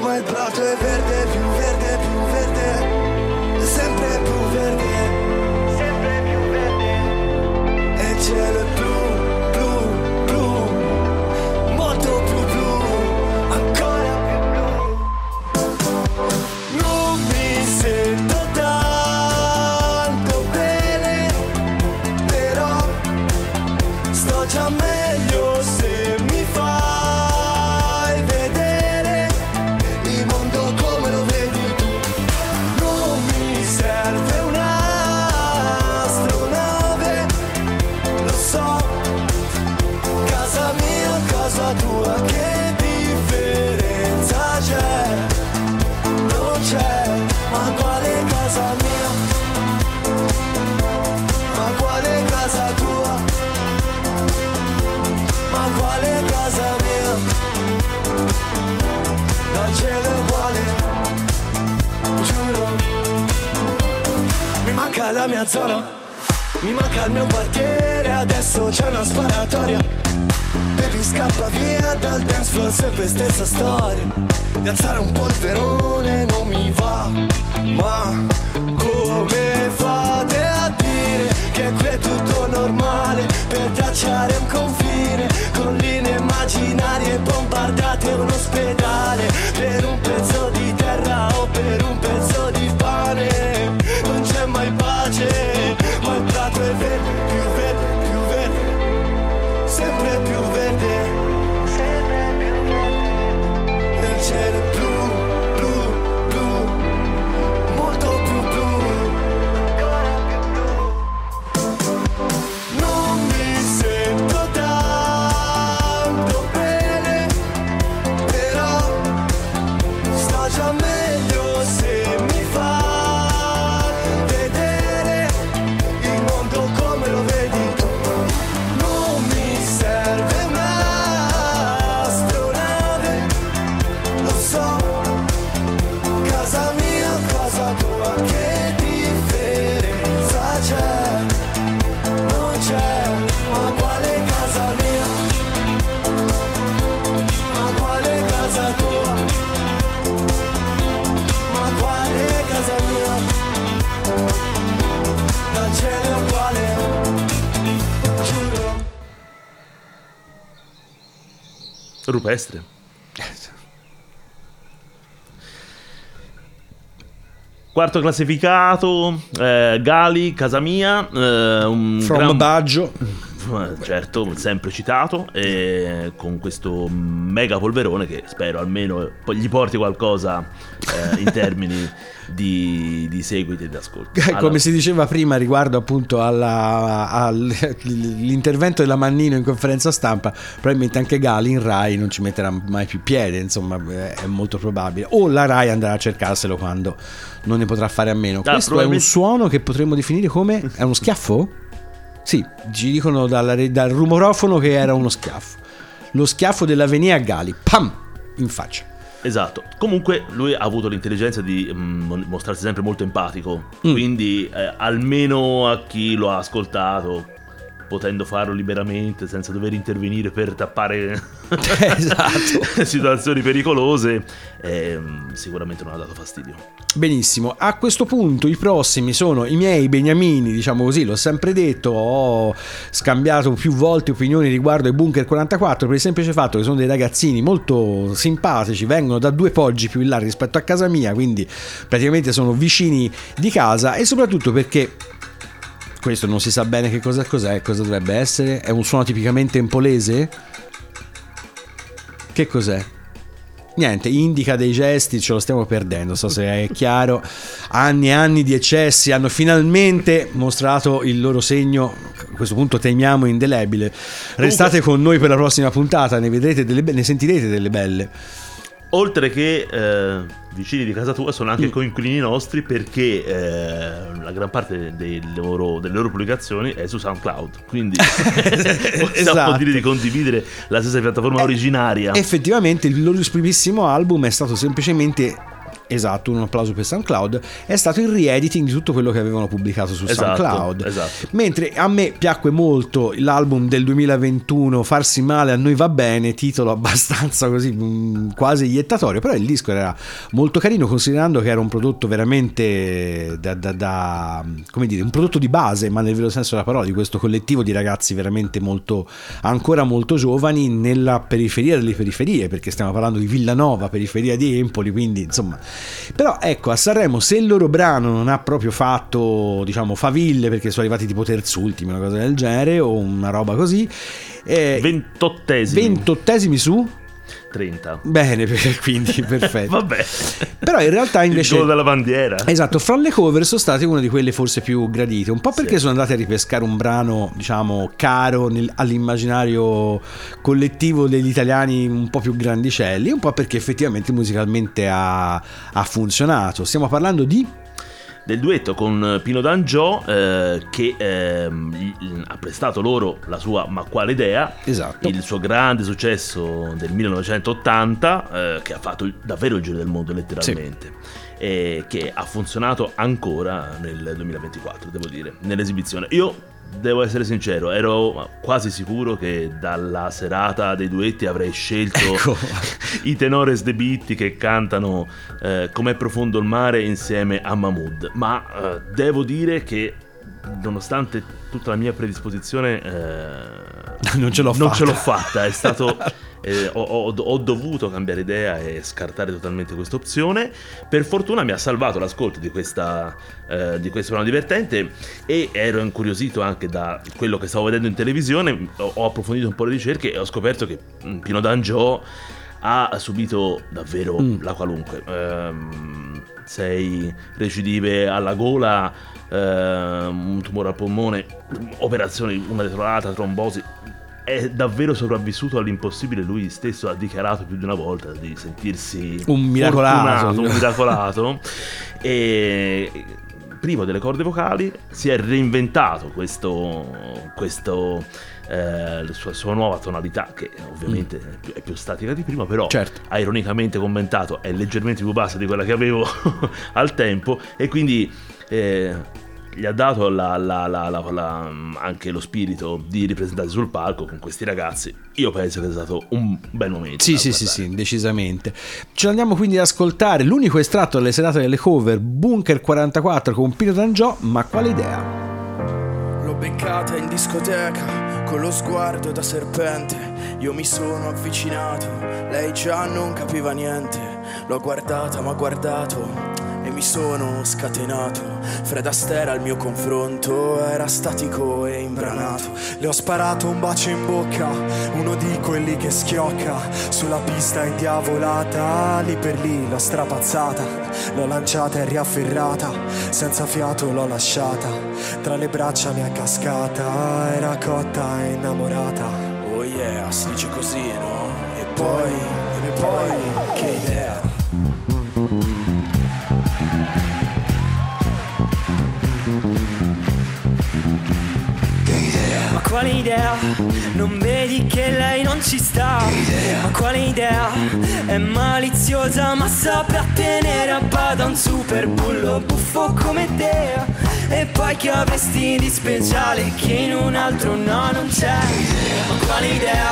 ma il prato è verde, più verde, più verde, sempre più verde, sempre più verde, e il cielo è blu, blu, blu, molto più blu, ancora più blu. Non mi sento tanto bene, però sto già meglio se la mia zona, mi manca il mio quartiere, adesso c'è una sparatoria, baby scappa via dal dance floor, sempre stessa storia, di alzare un polverone non mi va, ma come fate a dire che qui è tutto normale, per tracciare un confine, con linee immaginarie bombardate un ospedale, per un pezzo di terra o per un pezzo di pane, non c'è mai pace, ma il prato è verde, più verde, più verde, sempre più verde, sempre più verde, nel cielo. Rupestre. Quarto classificato, eh, Ghali, casa mia, eh, un From gran... Baggio, certo, sempre citato, e con questo mega polverone che spero almeno gli porti qualcosa eh, in termini di, di seguito e di ascolto. Allora, come si diceva prima riguardo appunto all'intervento della Mannino in conferenza stampa, probabilmente anche Ghali in Rai non ci metterà mai più piede, insomma è molto probabile, o la Rai andrà a cercarselo quando non ne potrà fare a meno. Ah, questo probabilmente... è un suono che potremmo definire come, è uno schiaffo? Sì, ci dicono dalla, dal rumorofono che era uno schiaffo. Lo schiaffo dell'Avenida Ghali, pam, in faccia. Esatto, comunque lui ha avuto l'intelligenza di mm, mostrarsi sempre molto empatico, mm. quindi eh, almeno a chi lo ha ascoltato, potendo farlo liberamente senza dover intervenire per tappare esatto. situazioni pericolose, eh, sicuramente non ha dato fastidio. Benissimo, a questo punto i prossimi sono i miei beniamini, diciamo così, l'ho sempre detto, ho scambiato più volte opinioni riguardo ai Bunker quarantaquattro per il semplice fatto che sono dei ragazzini molto simpatici, vengono da due poggi più in là rispetto a casa mia, quindi praticamente sono vicini di casa, e soprattutto perché questo non si sa bene che cosa cos'è, cosa dovrebbe essere, è un suono tipicamente empolese? Che cos'è? Niente, indica dei gesti, ce lo stiamo perdendo, so se è chiaro, anni e anni di eccessi hanno finalmente mostrato il loro segno, a questo punto temiamo indelebile. Restate con noi per la prossima puntata, ne vedrete delle be- ne sentirete delle belle. Oltre che eh, vicini di casa tua sono anche mm. coinquilini nostri, perché eh, la gran parte dei loro, delle loro pubblicazioni è su SoundCloud, quindi possiamo esatto. dire di condividere la stessa piattaforma eh, originaria. Effettivamente il loro primissimo album è stato semplicemente... Esatto, un applauso per SoundCloud. È stato il re-editing di tutto quello che avevano pubblicato su esatto, SoundCloud. Esatto. Mentre a me piacque molto l'album del duemilaventuno, Farsi male a noi va bene, titolo abbastanza così quasi iettatorio, però il disco era molto carino, considerando che era un prodotto veramente da, da, da come dire, un prodotto di base, ma nel vero senso della parola, di questo collettivo di ragazzi veramente molto, ancora molto giovani, nella periferia delle periferie, perché stiamo parlando di Villanova, periferia di Empoli, quindi insomma. Però ecco, a Sanremo se il loro brano non ha proprio fatto, diciamo, faville, perché sono arrivati tipo terzultimi, una cosa del genere, o una roba così, eh, ventottesimi ventottesimi su trenta. Bene, quindi perfetto. Vabbè. Però in realtà invece il gol della bandiera. Esatto, fra le cover sono state una di quelle forse più gradite, un po' perché sì. sono andate a ripescare un brano, diciamo, caro nel, all'immaginario collettivo degli italiani un po' più grandicelli, un po' perché effettivamente musicalmente ha, ha funzionato. Stiamo parlando di del duetto con Pino D'Angiò, eh, che eh, ha prestato loro la sua Ma quale idea, esatto. il suo grande successo del millenovecentottanta, eh, che ha fatto davvero il giro del mondo letteralmente, sì. e che ha funzionato ancora nel duemilaventiquattro, devo dire, nell'esibizione. Io devo essere sincero, ero quasi sicuro che dalla serata dei duetti avrei scelto ecco. i tenores de Bitti che cantano eh, Com'è profondo il mare insieme a Mahmood, ma eh, devo dire che nonostante tutta la mia predisposizione eh, non ce l'ho non fatta, ce l'ho fatta. È stato, eh, ho, ho, ho dovuto cambiare idea e scartare totalmente questa opzione. Per fortuna mi ha salvato l'ascolto di questa eh, di questo brano divertente, e ero incuriosito anche da quello che stavo vedendo in televisione. Ho, ho approfondito un po' le ricerche e ho scoperto che Pino D'Angiò ha subito davvero mm. la qualunque, ehm, sei recidive alla gola, ehm, un tumore al polmone, operazioni una dietro l'altra, trombosi. È davvero sopravvissuto all'impossibile. Lui stesso ha dichiarato più di una volta di sentirsi un miracolato, un miracolato e privo delle corde vocali si è reinventato questo questo Eh, la sua, sua nuova tonalità, che ovviamente mm. è, più, è più statica di prima, però certo. ha ironicamente commentato, è leggermente più bassa di quella che avevo al tempo, e quindi eh, gli ha dato la, la, la, la, la, anche lo spirito di ripresentarsi sul palco con questi ragazzi. Io penso che sia stato un bel momento. Sì, sì, sì, sì, decisamente. Ce l'andiamo quindi ad ascoltare l'unico estratto delle serate delle cover, Bunker quarantaquattro con Pino D'Angiò, Ma quale idea? L'ho beccata in discoteca Con lo sguardo da serpente io mi sono avvicinato, lei già non capiva niente, l'ho guardata ma guardato e mi sono scatenato. Fred Astaire al mio confronto era statico e imbranato. Le ho sparato un bacio in bocca, uno di quelli che schiocca. Sulla pista indiavolata, lì per lì l'ho strapazzata. L'ho lanciata e riafferrata, senza fiato l'ho lasciata. Tra le braccia mi è cascata, era cotta e innamorata. Oh yeah, si dice così, no? E poi, e poi, che idea. Quale idea? Non vedi che lei non ci sta? Ma quale idea? È maliziosa ma saprà tenere a bada un super bullo buffo come te. E poi che avresti di speciale che in un altro no non c'è? Ma quale idea?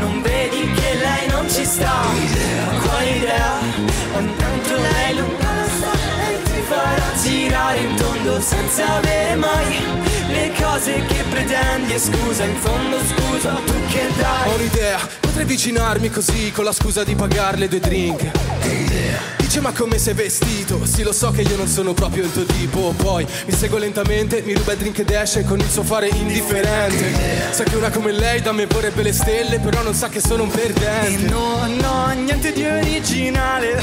Non vedi che lei non ci sta? Ma quale idea? Intanto lei lontana sta e ti farà girare in tondo senza avere mai le cose che pretendi. E scusa, in fondo scusa, tu che dai? Ho un'idea, potrei avvicinarmi così con la scusa di pagarle due drink. Che idea? Dice ma come sei vestito? Sì, lo so che io non sono proprio il tuo tipo. Poi mi seguo lentamente, mi ruba il drink ed esce con il suo fare indifferente. Che sa che una come lei da me vorrebbe le stelle, però non sa che sono un perdente. E no, no, niente di originale.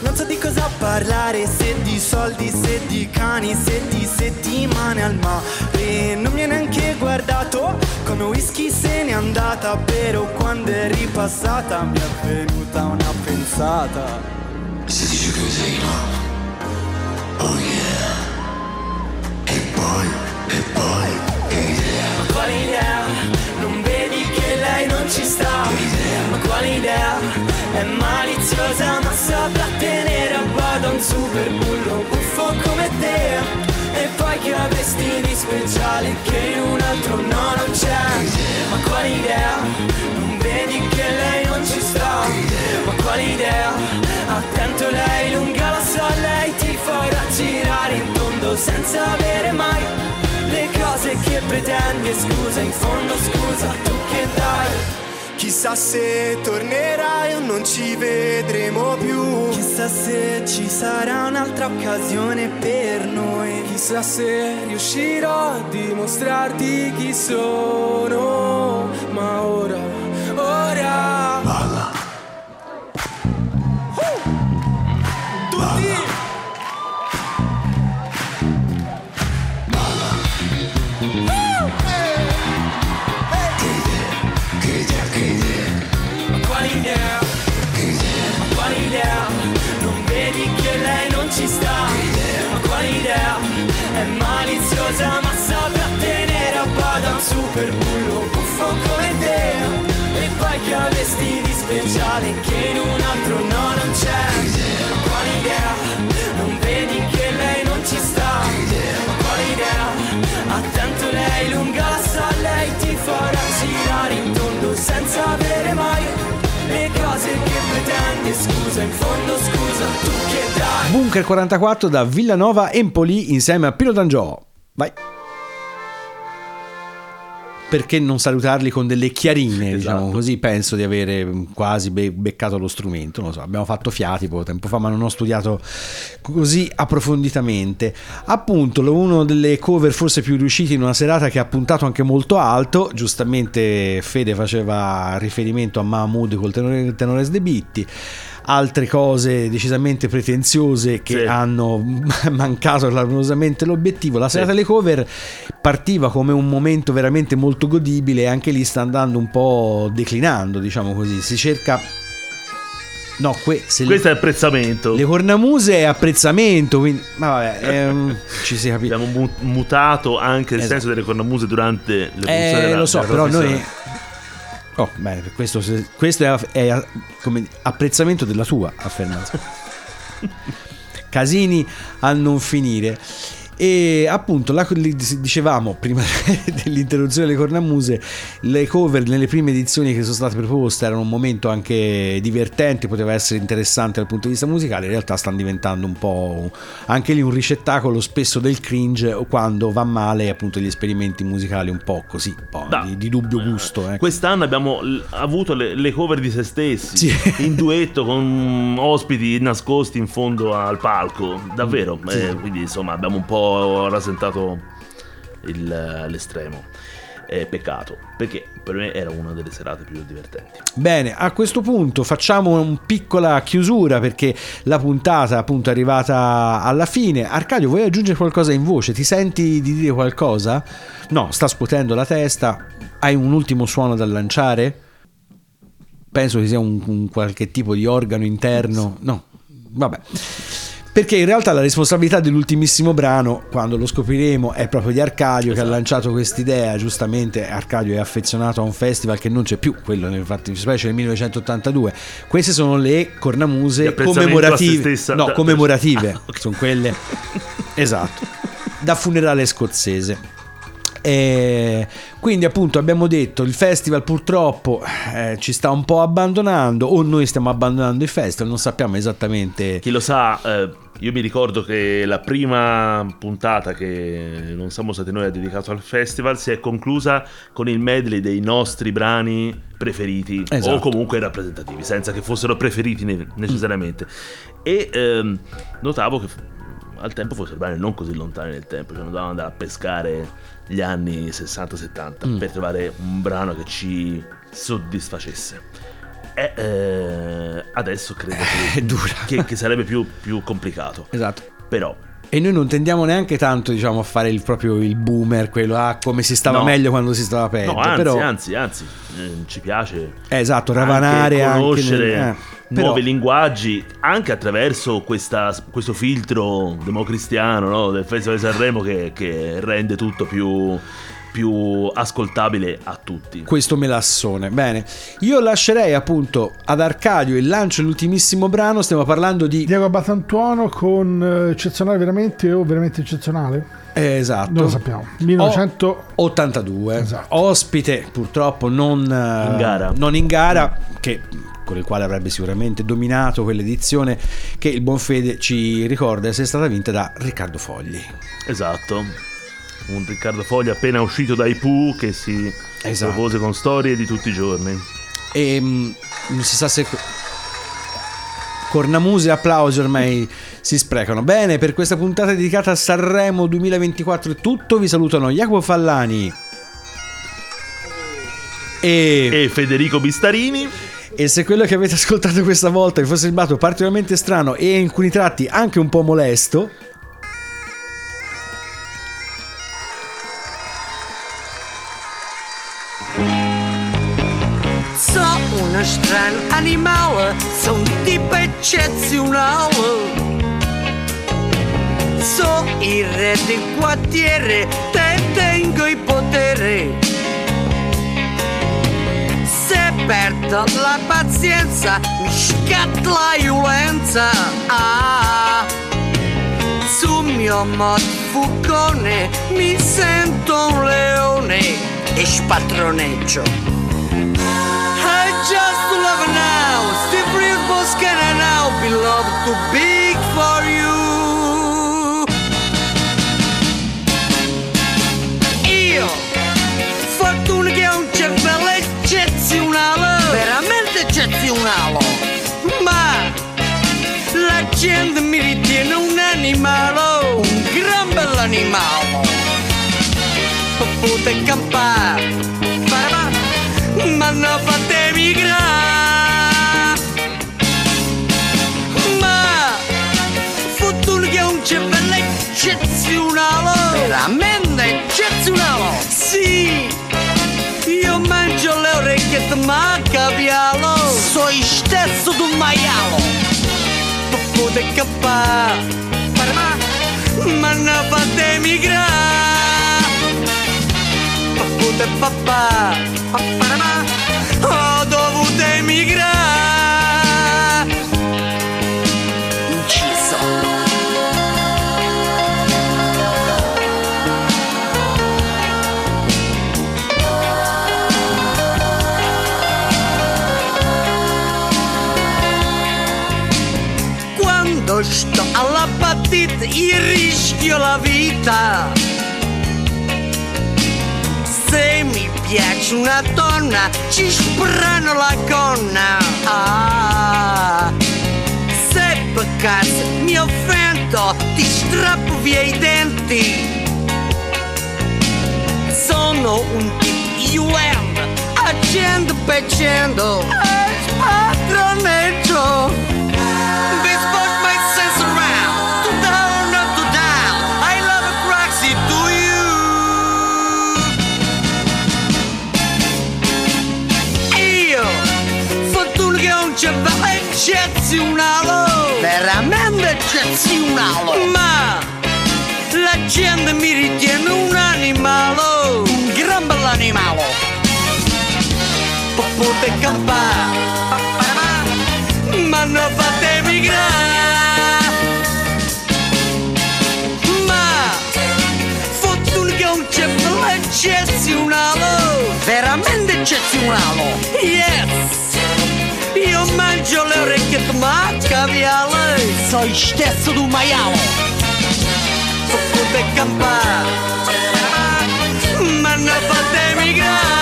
Non so di cosa parlare, se di soldi, se di cani, se di settimane al mare. Non mi è neanche guardato, come whisky se n'è andata. Però quando è ripassata mi è venuta una pensata. Si dice così, no? Oh yeah. E poi, e poi, che idea? Ma quale idea? Non vedi che lei non ci sta? Ma quale idea? È maliziosa ma saprà tenere a bada un super bullo buffo come te. E poi che avresti di speciale che un altro no non c'è? Ma quale idea? Non vedi che lei non ci sta? Ma quale idea? Attento lei, lunga la so, lei ti farà girare in tondo senza avere mai le cose che pretendi. E scusa, in fondo scusa, tu che dai? Chissà se tornerai o non ci vedremo più. Chissà se ci sarà un'altra occasione per noi. Chissà se riuscirò a dimostrarti chi sono. Ma ora, ora balla. Uh! Tutti balla. Ci sta, ma quale idea? È maliziosa ma saprà tenere a bada un super bullo buffo come te. E poi che avresti di speciale che in un altro no non c'è? Ma quale idea? Non vedi che lei non ci sta? Ma quale idea? Attento lei, lunga la sa, lei ti farà girare in tondo senza avere mai le cose che pretendi. Scusa, in fondo scusa, tu che dai? Bunker quarantaquattro da Villanova Empoli insieme a Pino D'Angiò. Vai. Perché non salutarli con delle chiarine, esatto. Diciamo così, penso di avere quasi be- beccato lo strumento, non lo so, abbiamo fatto fiati poco tempo fa ma non ho studiato così approfonditamente. Appunto, uno delle cover forse più riusciti in una serata che ha puntato anche molto alto, giustamente Fede faceva riferimento a Mahmood col tenore, tenore Sdebitti. Altre cose decisamente pretenziose che sì. hanno mancato clamorosamente l'obiettivo. La serata sì. delle cover partiva come un momento veramente molto godibile e anche lì sta andando un po' declinando, diciamo così. Si cerca... No, que... se questo le... è apprezzamento. Le cornamuse è apprezzamento, quindi... Ma vabbè, ehm, ci si capisce. Abbiamo mutato anche il esatto. senso delle cornamuse durante le funzioni. Eh, della... lo so, però funzione. Noi... Oh, bene, questo, questo è, è come apprezzamento della tua affermazione. Casini a non finire. E appunto, la, dicevamo prima dell'interruzione delle cornamuse, le cover nelle prime edizioni che sono state proposte erano un momento anche divertente, poteva essere interessante dal punto di vista musicale, in realtà stanno diventando un po' anche lì un ricettacolo spesso del cringe, o quando va male appunto gli esperimenti musicali un po' così, un po' da, di, di dubbio gusto. Eh. Quest'anno abbiamo l- avuto le, le cover di se stessi, sì, in duetto con ospiti nascosti in fondo al palco, davvero, sì. eh, quindi insomma abbiamo un po' ho rasentato il, l'estremo. Eh, peccato, perché per me era una delle serate più divertenti. Bene, a questo punto facciamo una piccola chiusura, perché la puntata appunto è arrivata alla fine. Arcadio, vuoi aggiungere qualcosa in voce? Ti senti di dire qualcosa? No, sta scuotendo la testa. Hai un ultimo suono da lanciare? Penso che sia un, un qualche tipo di organo interno. No, vabbè, perché in realtà la responsabilità dell'ultimissimo brano, quando lo scopriremo, è proprio di Arcadio, esatto, che ha lanciato quest'idea. Giustamente Arcadio è affezionato a un festival che non c'è più, quello nel fattispecie del millenovecentottantadue. Queste sono le cornamuse commemorative. No, da... commemorative. Ah, okay. Sono quelle, esatto, da funerale scozzese. E quindi appunto abbiamo detto, il festival purtroppo eh, ci sta un po' abbandonando, o noi stiamo abbandonando il festival, non sappiamo esattamente. Chi lo sa, eh, io mi ricordo che la prima puntata che non siamo stati noi a dedicato al festival si è conclusa con il medley dei nostri brani preferiti, esatto, o comunque rappresentativi, senza che fossero preferiti ne- necessariamente. Mm. E ehm, notavo che al tempo fossero brani non così lontani nel tempo, cioè non dovevamo andare a pescare gli anni sessanta settanta, mm, per trovare un brano che ci soddisfacesse. E, eh, adesso credo che, è dura. che, che sarebbe più, più complicato. Esatto. Però, e noi non tendiamo neanche tanto, diciamo, a fare il proprio il boomer, quello a ah, come si stava, no, meglio quando si stava peggio. No, anzi, però... anzi, anzi, eh, ci piace, eh, esatto, ravanare, anche conoscere anche nel... eh. nuovi però... linguaggi, anche attraverso questa, questo filtro democristiano, no, del Festival di Sanremo, che, che rende tutto più... più ascoltabile a tutti. Questo melassone. Bene, io lascerei appunto ad Arcadio il lancio dell'ultimissimo brano. Stiamo parlando di Diego Batantuono con Eccezionale veramente o veramente eccezionale? Eh, esatto, non lo sappiamo. millenovecentottantadue, esatto. Ospite purtroppo non in gara, non in gara mm. che con il quale avrebbe sicuramente dominato quell'edizione, che il Bonfede ci ricorda essere stata vinta da Riccardo Fogli. Esatto. Un Riccardo Fogli appena uscito dai Pooh, che si, esatto, propose con storie di tutti i giorni. E mh, non si sa se cornamuse e applausi ormai si sprecano. Bene, per questa puntata dedicata a Sanremo duemilaventiquattro è tutto. Vi salutano Jacopo Fallani e, e Federico Bistarini. E se quello che avete ascoltato questa volta vi fosse sembrato particolarmente strano e in alcuni tratti anche un po' molesto, strano animale, sono un tipo eccezionale, so il re del quartiere, te tengo il potere, se perdo la pazienza mi scatta la violenza, ah, sul mio mod fuccone mi sento un leone e spatroneggio. Just love now, still real boss can I now be loved too big for you. Io, fortuna che ho un cervello eccezionale, veramente eccezionale, ma la gente mi ritiene un animale, un gran bell'animale. Potete campare, ma non fate migra, ma fortuna che un cervello eccezionale, veramente eccezionale. Sì, io mangio le orecchiette ma capialo, sono il stesso di un maialo. Potete cappare, ma non fate migra, potete papà, papà, ho dovuto emigrare. Inciso. agosto. Alla Patite io rischio la vita. Se mi piace una donna ci sprano la gonna. Ah, se peccasse mi offendo, ti strappo via i denti. Sono un U M, accendo peccendo, e spadroneggio. This boat might sense around, to down or to down, I love a proxy to you. Io, fortuna che ho un cervello eccezionale, veramente eccezionale, ma la gente mi ritiene un animalo, un gran bell'animalo. Potete campare, ma non fate migrare. Ma fortuna che ho un cervello eccezionale, veramente eccezionale. Yes, io mangio le orecchiette ma caviale, so il stesso di un maiale. Potete campare, ma non fate migrare.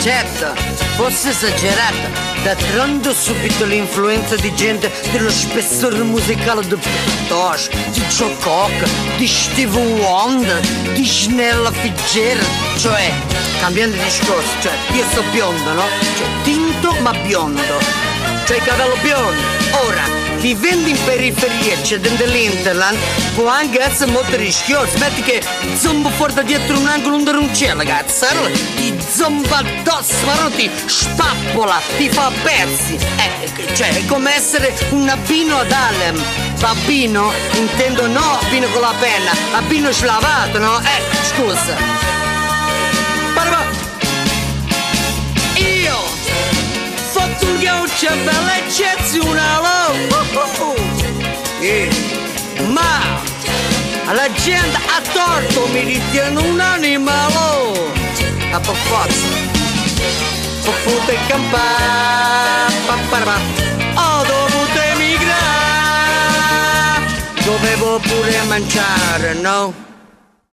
Certo, forse esagerata, d'altronde subito l'influenza di gente dello spessore musicale di Pitosh, di Joe Cocker, di Steve Wonder, di Snella Fitzgerald. Cioè, cambiando discorso, cioè, io so biondo, no? Cioè, tinto ma biondo, cioè cavallo biondo. Ora, vivendo in periferia, c'è dell'Interland, può anche essere molto rischioso. Metti che zombo fuori da dietro un angolo under un cielo, ragazzi, allora ti zomba addosso, ma ti spappola, ti fa pezzi. Eh, cioè, è come essere un abino ad Alem. Babbino, intendo no abino con la penna, abino slavato, no? Eh, scusa. Parma. Io, fatto che ho un cervello eccezionale. Yeah. Ma la gente a torto mi ritiene un animalo. A po' forza, potete campare, ho dovuto emigrare. Dovevo pure mangiare, no?